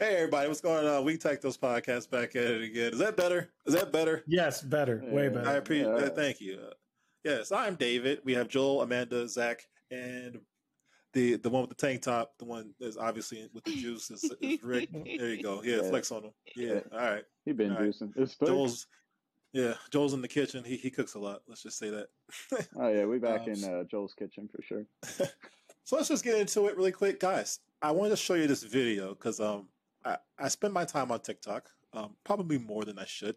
Hey everybody, what's going on? We Take Those Podcasts back at it again. Is that better? Is that better? Yes, better. Yeah. Way better. I appreciate that. Yeah. Thank you. Yes, I'm David. We have Joel, Amanda, Zach, and the one with the tank top, the one that's obviously with the juice is Rick. There you go. Yeah, flex on him. Yeah. All right. He's been juicing. It's Joel's Joel's in the kitchen. He cooks a lot. Let's just say that. Oh yeah, we back in Joel's kitchen for sure. So let's just get into it really quick, guys. I wanted to show you this video because I spend my time on TikTok, probably more than I should.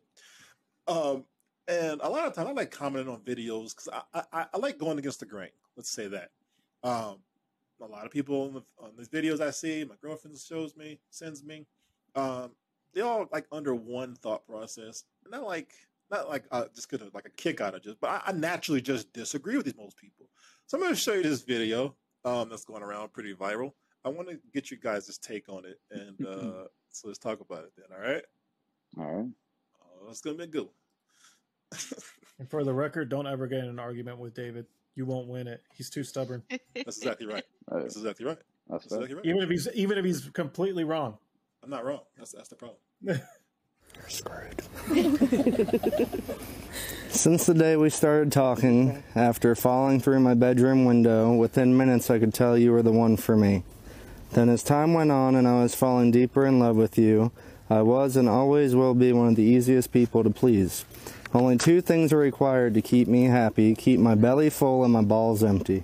And a lot of times I like commenting on videos because I like going against the grain. Let's say that. A lot of people on these videos I see, my girlfriend sends me, they all like under one thought process. And I like, not like I just get like a kick out of just, but I naturally just disagree with these most people. So I'm going to show you this video that's going around pretty viral. I want to get you guys' take on it, and so let's talk about it then, all right? All right. Oh, it's going to be a good one. And for the record, don't ever get in an argument with David. You won't win it. He's too stubborn. That's exactly right. That's exactly right. That's exactly right. Even if he's completely wrong. I'm not wrong. That's the problem. You're screwed. Since the day we started talking, after falling through my bedroom window, within minutes I could tell you were the one for me. Then as time went on and I was falling deeper in love with you, I was and always will be one of the easiest people to please. Only two things are required to keep me happy: keep my belly full and my balls empty.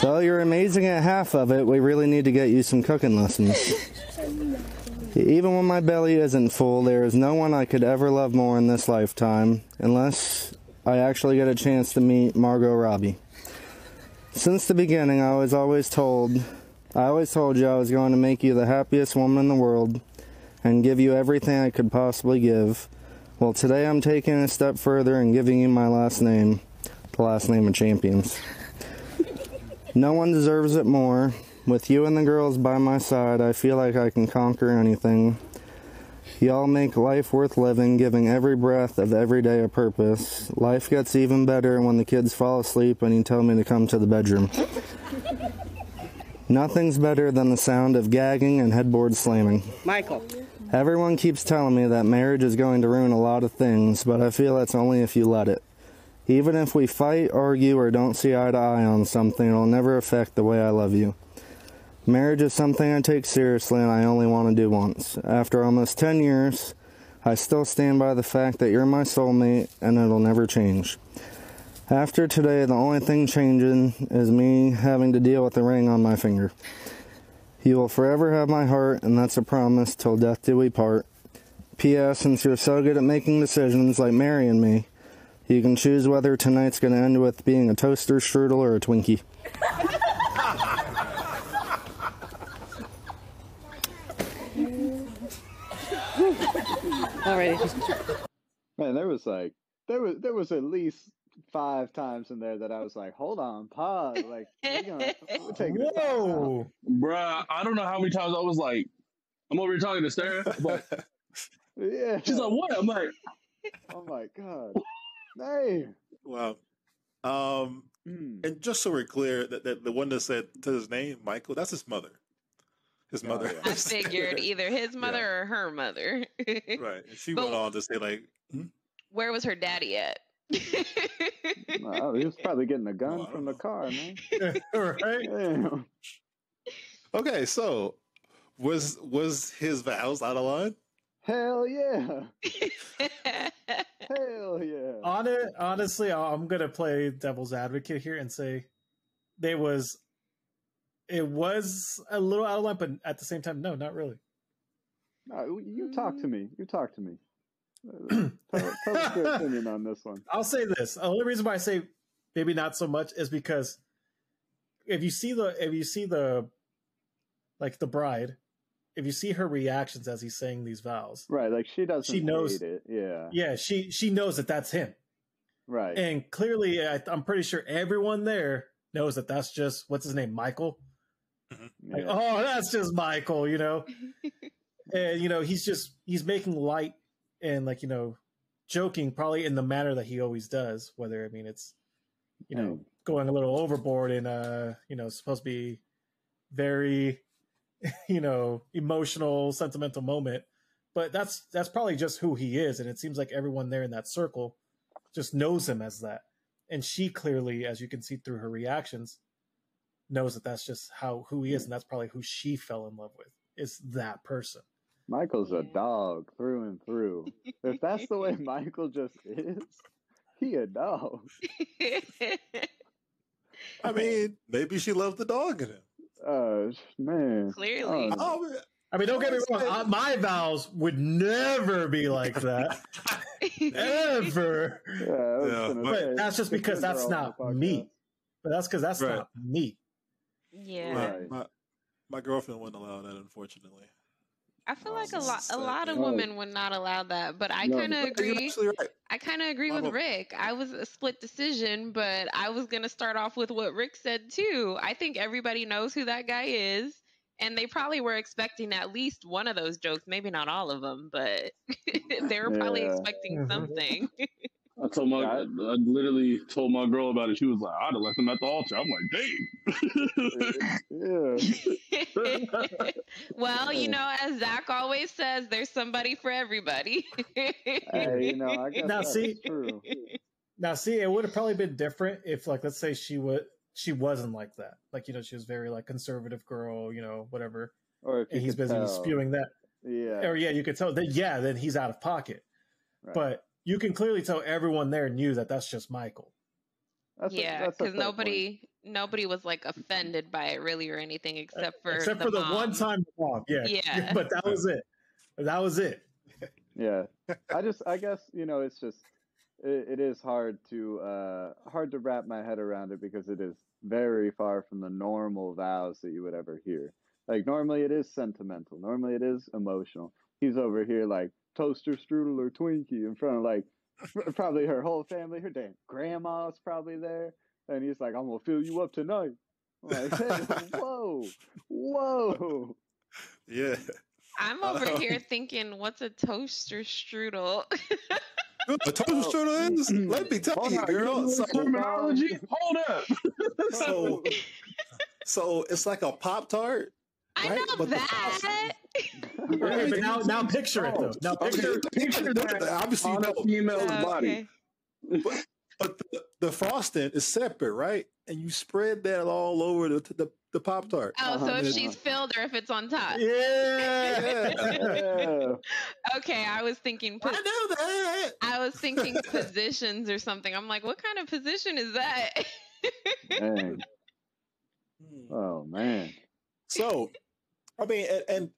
Well, you're amazing at half of it. We really need to get you some cooking lessons. Even when my belly isn't full, there is no one I could ever love more in this lifetime, unless I actually get a chance to meet Margot Robbie. Since the beginning, I always told you I was going to make you the happiest woman in the world and give you everything I could possibly give. Well, today I'm taking a step further and giving you my last name, the last name of champions. No one deserves it more. With you and the girls by my side, I feel like I can conquer anything. Y'all make life worth living, giving every breath of every day a purpose. Life gets even better when the kids fall asleep and you tell me to come to the bedroom. Nothing's better than the sound of gagging and headboard slamming. Michael. Everyone keeps telling me that marriage is going to ruin a lot of things, but I feel that's only if you let it. Even if we fight, argue, or don't see eye to eye on something, it'll never affect the way I love you. Marriage is something I take seriously and I only want to do once. After almost 10 years, I still stand by the fact that you're my soulmate and it'll never change. After today, the only thing changing is me having to deal with the ring on my finger. You will forever have my heart, and that's a promise till death do we part. P.S. Since you're so good at making decisions like marrying me, you can choose whether tonight's going to end with being a toaster strudel or a Twinkie. All right. Man, there was at least 5 times in there that I was like, hold on, pause. Like, we're taking it. Whoa. Bruh, I don't know how many times I was like, I'm over here talking to Sarah. But yeah. She's like, what? I'm like, oh my God. Hey. Wow. And just so we're clear, that the one that said to his name, Michael, that's his mother. His mother. Oh, yeah. I figured either his mother or her mother. Right. And she went on to say, like, where was her daddy at? No, he was probably getting a gun from the car, man. Right? Damn. Okay, so was his vows out of line? Hell yeah! Hell yeah! Honestly, I'm gonna play devil's advocate here and say it was a little out of line, but at the same time, no, not really. No, you talk to me. You talk to me. Tell us your opinion on this one. I'll say this. The only reason why I say maybe not so much is because if you see the bride, if you see her reactions as he's saying these vows, right? Like she knows it. Yeah, yeah. She knows that that's him, right? And clearly, I'm pretty sure everyone there knows that that's just what's his name, Michael. Yeah. Like, oh, that's just Michael, you know. And you know he's making light. And like, you know, joking probably in the manner that he always does, whether, I mean, it's, you know, going a little overboard and, you know, supposed to be very you know, emotional, sentimental moment. But that's probably just who he is. And it seems like everyone there in that circle just knows him as that. And she clearly, as you can see through her reactions, knows that that's just who he is. And that's probably who she fell in love with, is that person. Michael's a dog through and through. If that's the way Michael just is, he a dog. I mean, maybe she loved the dog in him. Oh, man. Clearly. Oh, I mean, don't get me wrong. My vows would never be like that. Ever. Yeah, but that's just because that's not me. But that's because that's not me. Yeah. Right. My girlfriend wouldn't allow that, unfortunately. I feel like a lot of women would not allow that, but I kind of agree. Right. I kind of agree with Rick. I was a split decision, but I was going to start off with what Rick said too. I think everybody knows who that guy is, and they probably were expecting at least one of those jokes. Maybe not all of them, but they were probably expecting something. I literally told my girl about it. She was like, I'd have left him at the altar. I'm like, dang. Well, you know, as Zach always says, there's somebody for everybody. I guess that's true. Now, see, it would have probably been different if, like, let's say she wasn't like that. Like, you know, she was very, like, conservative girl, you know, whatever. Or if he's busy spewing that. Yeah. Or, yeah, you could tell that, yeah, then he's out of pocket. Right. But you can clearly tell everyone there knew that that's just Michael. Because nobody was like offended by it really or anything except for the one time mom. Yeah. But that was it. Yeah. I guess, you know, it's just it is hard to wrap my head around it because it is very far from the normal vows that you would ever hear. Like normally it is sentimental. Normally it is emotional. He's over here like toaster, strudel, or Twinkie in front of like probably her whole family. Her damn grandma's probably there, and he's like, "I'm gonna fill you up tonight." I'm like, hey, whoa, yeah. I'm over here thinking, "What's a toaster strudel?" A toaster strudel is. Let me tell you, girl. Terminology. Hold up. so it's like a Pop Tart. Right? I know but that. Right, but now picture it though. Now picture that. Obviously, on a female's body. Okay. But the frosting is separate, right? And you spread that all over the Pop-Tart. Oh, so if she's filled or if it's on top. Yeah. Okay, I was thinking. I know that. I was thinking positions or something. I'm like, what kind of position is that? Man. Oh man. So, I mean, and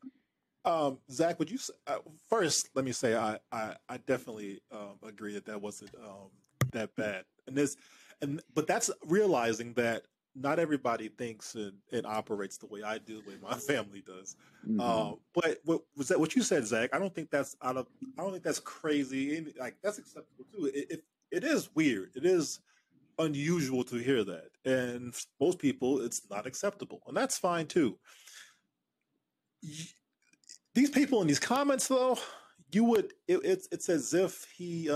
Zach, would you first? Let me say, I definitely agree that wasn't that bad, but that's realizing that not everybody thinks and operates the way I do, the way my family does. Mm-hmm. But what was that? What you said, Zach? I don't think that's I don't think that's crazy. Like that's acceptable too. It is weird. It is unusual to hear that, and most people it's not acceptable, and that's fine too. These people in these comments though, it's as if he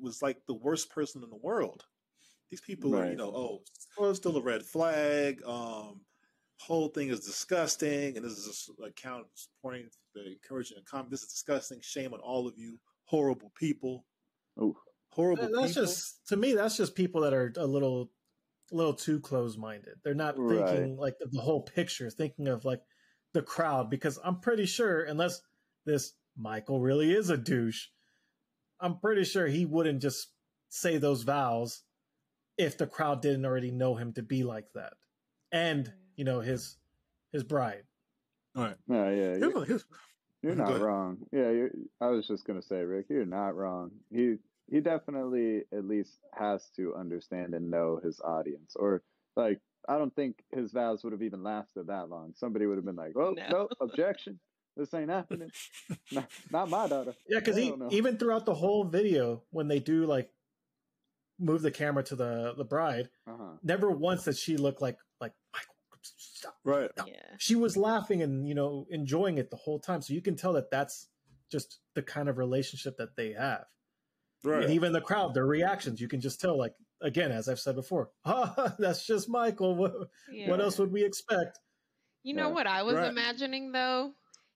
was like the worst person in the world. These people are, you know, it's still a red flag, whole thing is disgusting, and this is just an account supporting the encouraging and comment. This is disgusting, shame on all of you horrible people. Oh. Horrible. That's people. Just to me. That's just people that are a little too close-minded. They're not thinking like of the whole picture, thinking of like the crowd. Because I'm pretty sure, unless this Michael really is a douche, I'm pretty sure he wouldn't just say those vows if the crowd didn't already know him to be like that, and you know his bride. All right. Oh, yeah. You're not wrong. Yeah. I was just gonna say, Rick, you're not wrong. He definitely at least has to understand and know his audience. Or, like, I don't think his vows would have even lasted that long. Somebody would have been like, oh, no, objection. This ain't happening. not my daughter. Yeah, because even throughout the whole video, when they do, like, move the camera to the bride, never once did she look like Michael, stop. Right. No. Yeah. She was laughing and, you know, enjoying it the whole time. So you can tell that that's just the kind of relationship that they have. Right. And even the crowd, their reactions, you can just tell, like, again, as I've said before, that's just Michael. What else would we expect? You know what I was imagining, though?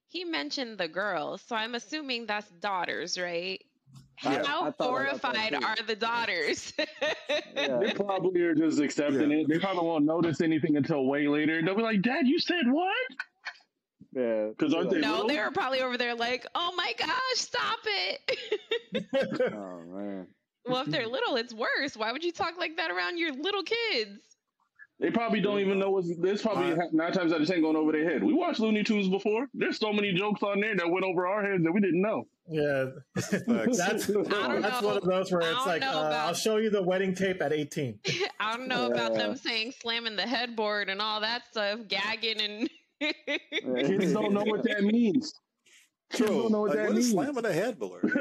He mentioned the girls, so I'm assuming that's daughters, right? Yeah, how horrified are the daughters? They probably are just accepting it. They probably won't notice anything until way later. They'll be like, Dad, you said what? Yeah, because aren't they? No, they were probably over there like, oh my gosh, stop it. Oh man. Well, if they're little, it's worse. Why would you talk like that around your little kids? They probably don't even know what's this. Probably 9 times out of 10 going over their head. We watched Looney Tunes before. There's so many jokes on there that went over our heads that we didn't know. Yeah, that's one of those where it's like, I'll show you the wedding tape at 18. I don't know about them saying slamming the headboard and all that stuff, gagging and. Kids don't know what that means. Kids don't know what that means. Slamming a headboard.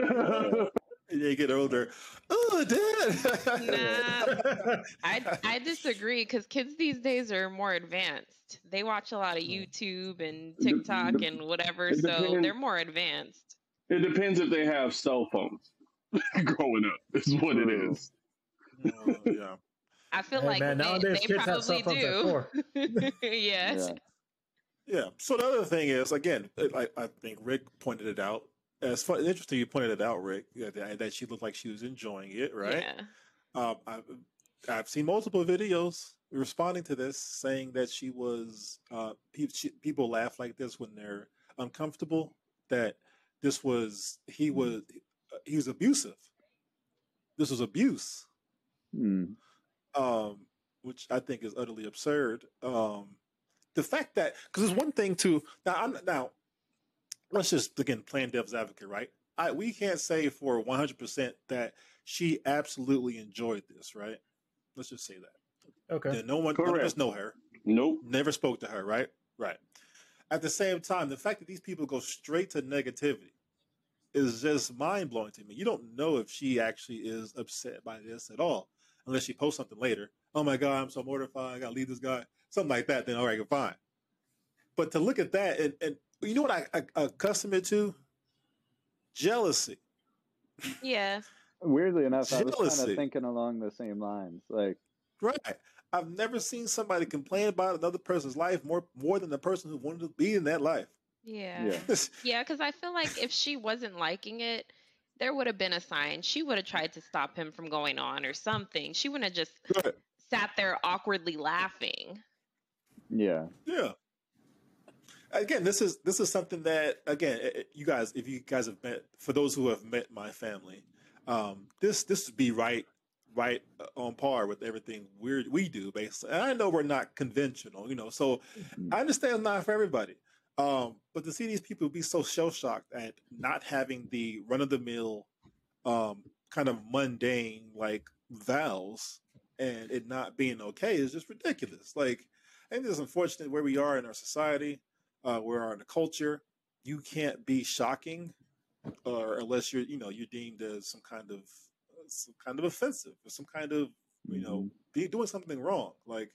They get older. Oh, Dad! Nah, I disagree because kids these days are more advanced. They watch a lot of YouTube and TikTok and whatever, so they're more advanced. It depends if they have cell phones. Growing up is what it is. Yeah, I feel like man, nowadays they kids probably have cell phones at 4. Yes. Yeah. So the other thing is, again, I think Rick pointed it out. As far, interesting you pointed it out, Rick, that she looked like she was enjoying it, right? Yeah. I've seen multiple videos responding to this, saying that she was people laugh like this when they're uncomfortable. That this was he was abusive. This was abuse, which I think is utterly absurd. The fact that because it's one thing to now. Let's just, again, playing devil's advocate, right? We can't say for 100% that she absolutely enjoyed this, right? Let's just say that. Okay. Then none of us know her. Nope. Never spoke to her, right? Right. At the same time, the fact that these people go straight to negativity is just mind-blowing to me. You don't know if she actually is upset by this at all, unless she posts something later. Oh, my God, I'm so mortified. I got to leave this guy. Something like that. Then, all right, fine. But to look at that and you know what I accustomed it to? Jealousy. Yeah. Weirdly enough, jealousy. I was kind of thinking along the same lines. Like, right. I've never seen somebody complain about another person's life more than the person who wanted to be in that life. Yeah. Yeah, because I feel like if she wasn't liking it, there would have been a sign. She would have tried to stop him from going on or something. She wouldn't have just sat there awkwardly laughing. Yeah. Yeah. Again, this is something that, again, you guys, if you guys have met, for those who have met my family, this would be right on par with everything we do. Basically, and I know we're not conventional, you know, so I understand it's not for everybody. But to see these people be so shell shocked at not having the run of the mill, kind of mundane like vows, and it not being okay is just ridiculous. Like, and it's unfortunate where we are in our society. We're in a culture. You can't be shocking, or unless you're deemed as some kind of offensive or some kind of doing something wrong. Like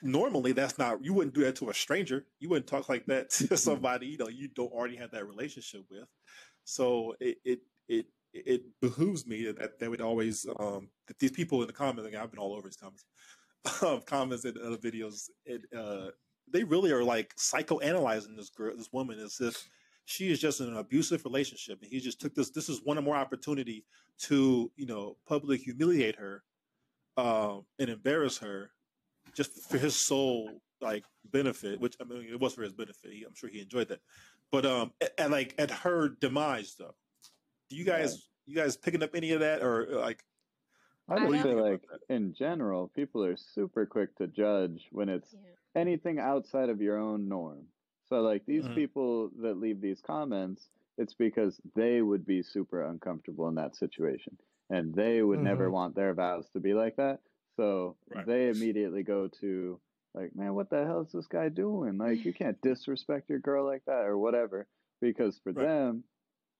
normally, you wouldn't do that to a stranger. You wouldn't talk like that to somebody you don't already have that relationship with. So it behooves me that would always that these people in the comments. Like, I've been all over these comments, comments and other videos. They really are like psychoanalyzing this woman as if she is just in an abusive relationship, and he just took this. This is one more opportunity to, publicly humiliate her and embarrass her, just for his sole benefit. Which I mean, it was for his benefit. I'm sure he enjoyed that, but at her demise, though. Do you guys picking up any of that or? I would say, in general, people are super quick to judge when it's anything outside of your own norm. So, these people that leave these comments, it's because they would be super uncomfortable in that situation. And they would never want their vows to be like that. So they immediately go to, man, what the hell is this guy doing? You can't disrespect your girl like that or whatever. Because for them,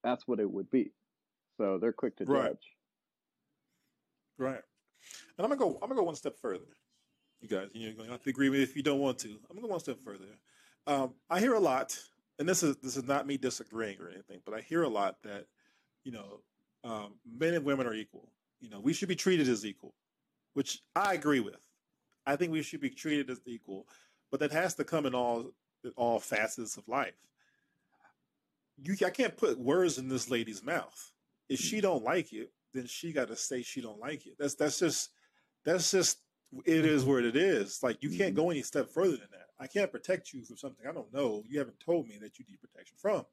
that's what it would be. So they're quick to judge. Right, and I'm gonna go one step further. You guys, you're gonna have to agree with me if you don't want to. I'm gonna go one step further. I hear a lot, and this is not me disagreeing or anything, but I hear a lot that men and women are equal. We should be treated as equal, which I agree with. I think we should be treated as equal, But that has to come in all facets of life. I can't put words in this lady's mouth. If she don't like it, then she got to say she don't like it. That's just it is what it is. Like, you can't go any step further than that. I can't protect you from something I don't know. You haven't told me that you need protection from.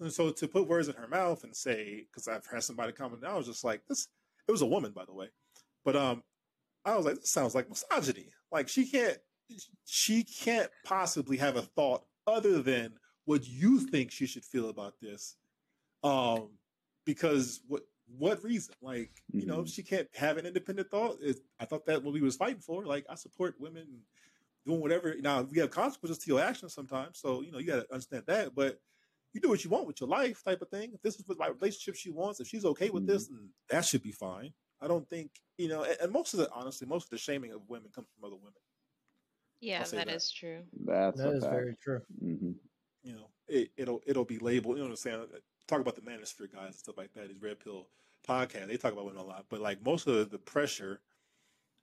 And so to put words in her mouth and say, because I've had somebody comment, I was just like, this. It was a woman, by the way, but I was like, this sounds like misogyny. Like, she can't possibly have a thought other than what you think she should feel about this. Because what reason? Like, you know, she can't have an independent thought. I thought that what we was fighting for. Like, I support women doing whatever. Now, we have consequences to your actions sometimes. So, you know, you got to understand that, but you do what you want with your life type of thing. If this is what my relationship she wants, if she's okay with this, that should be fine. I don't think, you know, and honestly, most of the shaming of women comes from other women. Yeah, that is true. That is very true. Mm-hmm. You know, it'll be labeled, you know what I'm saying? Talk about the Manosphere guys and stuff like that, these Red Pill podcasts, they talk about women a lot, but like most of the pressure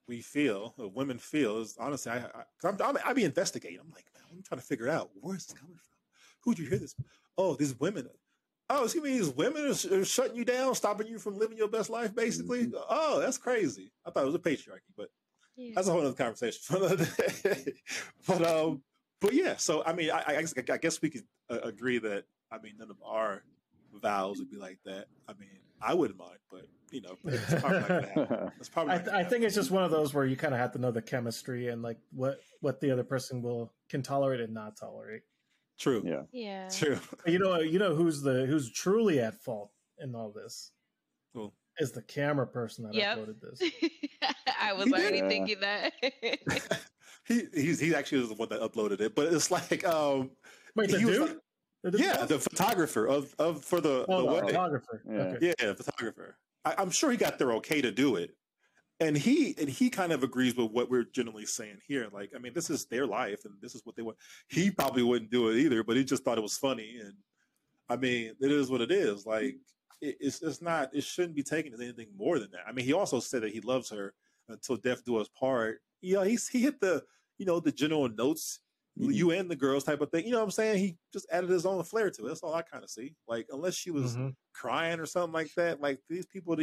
we feel, or women feel, is honestly, I be investigating. I'm like, man, I'm trying to figure out where's this coming from? Who'd you hear this? Oh, these women. Oh, excuse me, these women are shutting you down, stopping you from living your best life, basically. Mm-hmm. Oh, that's crazy. I thought it was a patriarchy, but yeah, that's a whole other conversation for another day. But yeah, so I mean, I guess we could agree that, I mean, none of our vows would be like that. I mean, I wouldn't mind, but you know, it's probably not gonna happen. I think it's just one of those where you kind of have to know the chemistry and like what the other person can tolerate and not tolerate. True. Yeah. Yeah. True. You know who's truly at fault in all this? Cool. Is the camera person that uploaded this? I was already thinking that. he actually was the one that uploaded it, but it's like wait, the dude? Like, yeah, the photographer for the photographer. Yeah, okay. Yeah, photographer. I'm sure he got there okay to do it, and he kind of agrees with what we're generally saying here. Like, I mean, this is their life, and this is what they want. He probably wouldn't do it either, but he just thought it was funny, and I mean, it is what it is. Like, it's not. It shouldn't be taken as anything more than that. I mean, he also said that he loves her until death do us part. You know, he hit the, you know, the general notes. You and the girls type of thing. You know what I'm saying? He just added his own flair to it. That's all I kind of see. Like, unless she was crying or something like that, like these people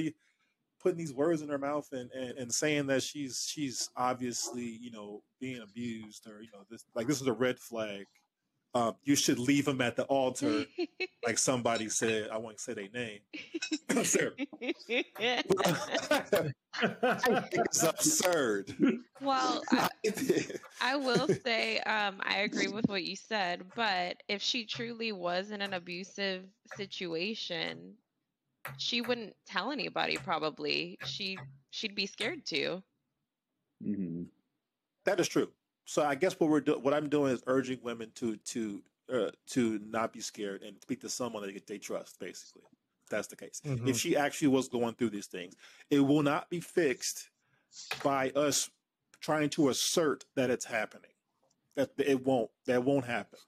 putting these words in her mouth and saying that she's obviously, you know, being abused or, you know, this, like, this is a red flag. You should leave him at the altar. Like somebody said, I won't say their name. Sir. It's absurd. Well, I will say, I agree with what you said, but if she truly was in an abusive situation, she wouldn't tell anybody probably. She'd be scared to. Mm-hmm. That is true. So I guess what I'm doing is urging women to not be scared and speak to someone that they trust. Basically, that's the case. Mm-hmm. If she actually was going through these things, it will not be fixed by us trying to assert that it's happening. That it won't. That won't happen.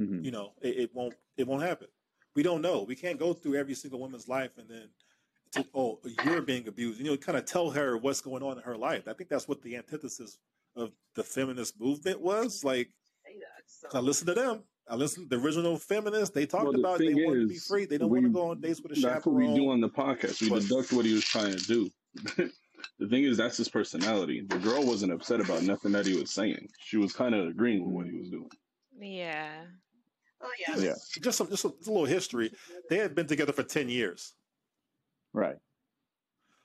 Mm-hmm. You know, it won't. It won't happen. We don't know. We can't go through every single woman's life and then, oh, you're being abused. You know, kind of tell her what's going on in her life. I think that's what the antithesis of the feminist movement was. Like, I listened to them. I listened to the original feminists. They talked about they want to be free. They don't want to go on dates with a chaperone. That's what we do on the podcast. We deduct what he was trying to do. The thing is, that's his personality. The girl wasn't upset about nothing that he was saying. She was kind of agreeing with what he was doing. Yeah. Oh yeah. Yeah. Just a little history. They had been together for 10 years. Right.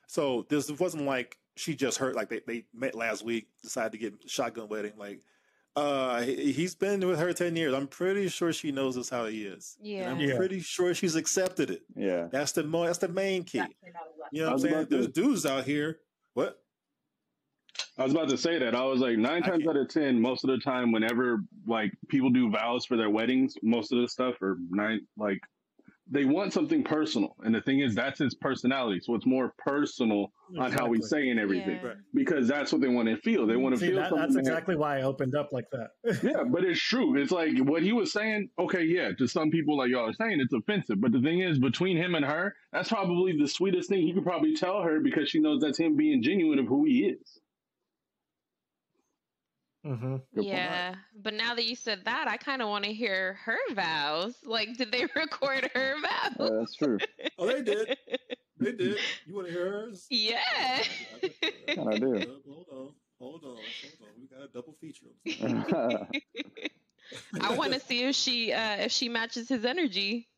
So this wasn't like she just heard, like they met last week, decided to get a shotgun wedding. Like, he's been with her 10 years. I'm pretty sure she knows this how he is. Yeah. And I'm pretty sure she's accepted it. Yeah. That's the main key. You know what I'm saying? There's dudes out here. What? I was about to say that. I was like, 9 times out of 10, most of the time, whenever like people do vows for their weddings, most of the stuff are they want something personal. And the thing is, that's his personality. So it's more personal on how he's saying everything, because that's what they want to feel. They want to feel something. That's exactly why I opened up like that. Yeah, but it's true. It's like what he was saying. Okay. Yeah. To some people, like y'all are saying, it's offensive. But the thing is, between him and her, that's probably the sweetest thing he could probably tell her, because she knows that's him being genuine of who he is. Good yeah, point. But now that you said that, I kind of want to hear her vows. Like, did they record her vows? That's true. Oh, they did. They did. You want to hear hers? Yeah. I do. Hold on. We got a double feature. I want to see if she matches his energy.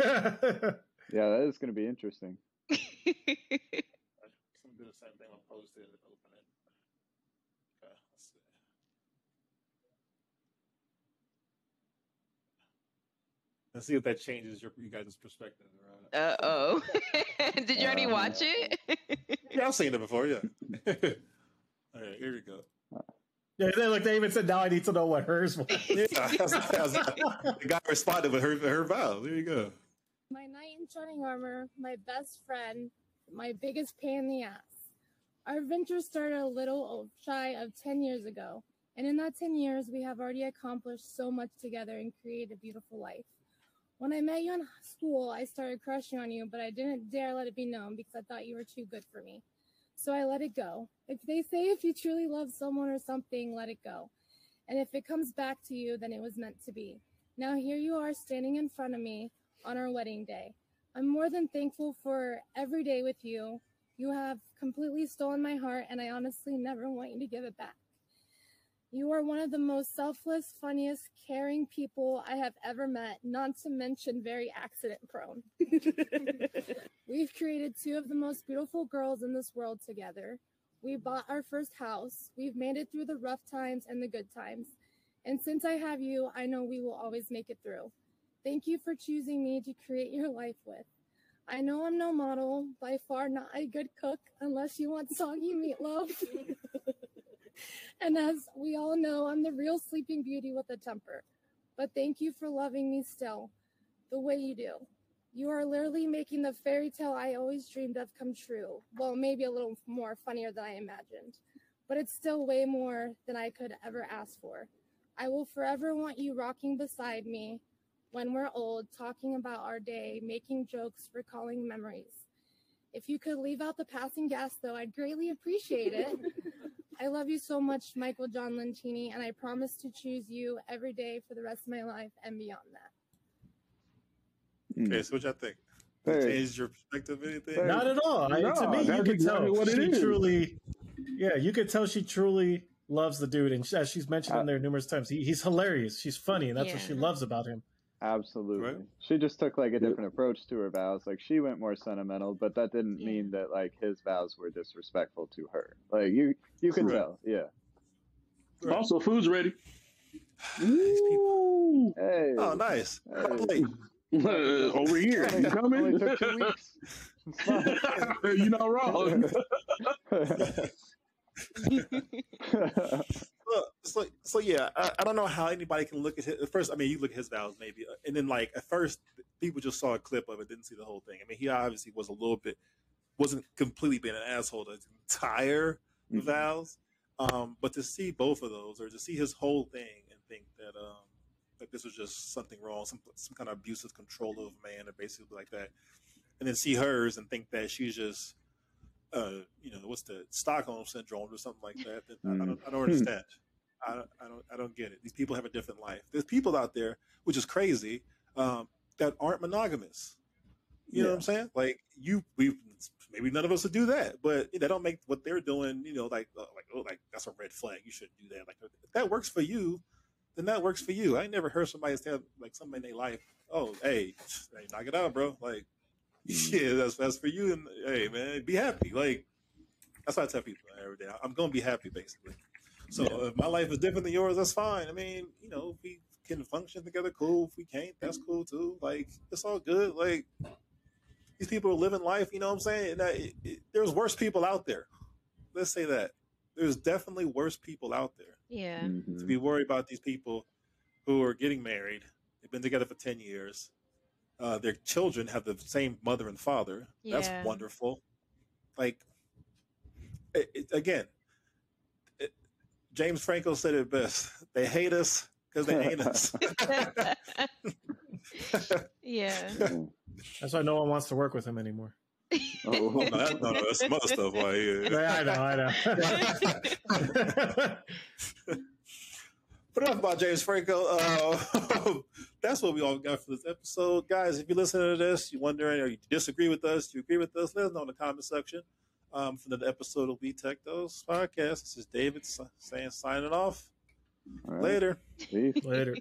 Yeah, that is going to be interesting. I'm going to do the same thing I posted and open it. Okay, let's see. Let's see if that changes your, you guys' perspective. Right? Uh-oh. Did you already watch it? Yeah, I've seen it before, yeah. All right, here we go. Yeah, like they even said, now I need to know what hers was. Yeah, the guy responded with her vows. There you go. My knight in shining armor, my best friend, my biggest pain in the ass. Our venture started a little shy of 10 years ago, and in that 10 years, we have already accomplished so much together and created a beautiful life. When I met you in school, I started crushing on you, but I didn't dare let it be known because I thought you were too good for me. So I let it go. If they say if you truly love someone or something, let it go. And if it comes back to you, then it was meant to be. Now here you are standing in front of me, on our wedding day. I'm more than thankful for every day with you. You have completely stolen my heart, and I honestly never want you to give it back. You are one of the most selfless, funniest, caring people I have ever met, not to mention very accident prone. We've created two of the most beautiful girls in this world together. We bought our first house. We've made it through the rough times and the good times. And since I have you, I know we will always make it through. Thank you for choosing me to create your life with. I know I'm no model, by far not a good cook, unless you want soggy meatloaf. And as we all know, I'm the real sleeping beauty with a temper. But thank you for loving me still, the way you do. You are literally making the fairy tale I always dreamed of come true. Well, maybe a little more funnier than I imagined, but it's still way more than I could ever ask for. I will forever want you rocking beside me, when we're old, talking about our day, making jokes, recalling memories. If you could leave out the passing gas, though, I'd greatly appreciate it. I love you so much, Michael John Lentini, and I promise to choose you every day for the rest of my life and beyond that. Okay, so what y'all think? Changed your perspective, anything? Hey. Not at all. No, to me, you can tell she truly loves the dude, and as she's mentioned on there numerous times, he's hilarious. She's funny, and that's what she loves about him. Absolutely. Right. She just took like a different approach to her vows. Like she went more sentimental, but that didn't mean that like his vows were disrespectful to her. Like you can tell. Yeah. Right. Also, food's ready. Ooh. Hey. Oh, nice. Hey. Over here. You coming? Only took 2 weeks. You're not wrong. So yeah, I don't know how anybody can look at his, first. I mean, you look at his vows maybe, and then like at first people just saw a clip of it, didn't see the whole thing. I mean, he obviously was a little bit, wasn't completely being an asshole to his entire vows, but to see both of those, or to see his whole thing and think that like this was just something wrong, some kind of abusive control of a man, or basically like that, and then see hers and think that she's just. You know, what's the Stockholm syndrome or something like that? I don't understand. I don't get it. These people have a different life. There's people out there, which is crazy, that aren't monogamous. You know what I'm saying? Like maybe none of us would do that, but that don't make what they're doing. You know, like that's a red flag. You shouldn't do that. Like if that works for you, then that works for you. I never heard somebody say like something in their life. Oh, hey, knock it out, bro. Like. Yeah, that's for you. And hey, man, be happy. Like that's what I tell people every day. I'm gonna be happy, basically. So if my life is different than yours, that's fine. I mean, you know, if we can function together, cool. If we can't, that's cool too. Like it's all good. Like these people are living life. You know what I'm saying? And there's worse people out there. Let's say that there's definitely worse people out there. Yeah. To be worried about these people who are getting married. They've been together for 10 years. Their children have the same mother and father. Yeah. That's wonderful. Like, James Franco said it best. They hate us because they hate us. Yeah. That's why no one wants to work with him anymore. Oh, that's my stuff right here. I know. But enough about James Franco. That's what we all got for this episode. Guys, if you're listening to this, you're wondering, or you disagree with us, you agree with us, let us know in the comment section. For another episode of We Tech Those Podcast, this is David saying signing off. All right. Later. Peace. Later.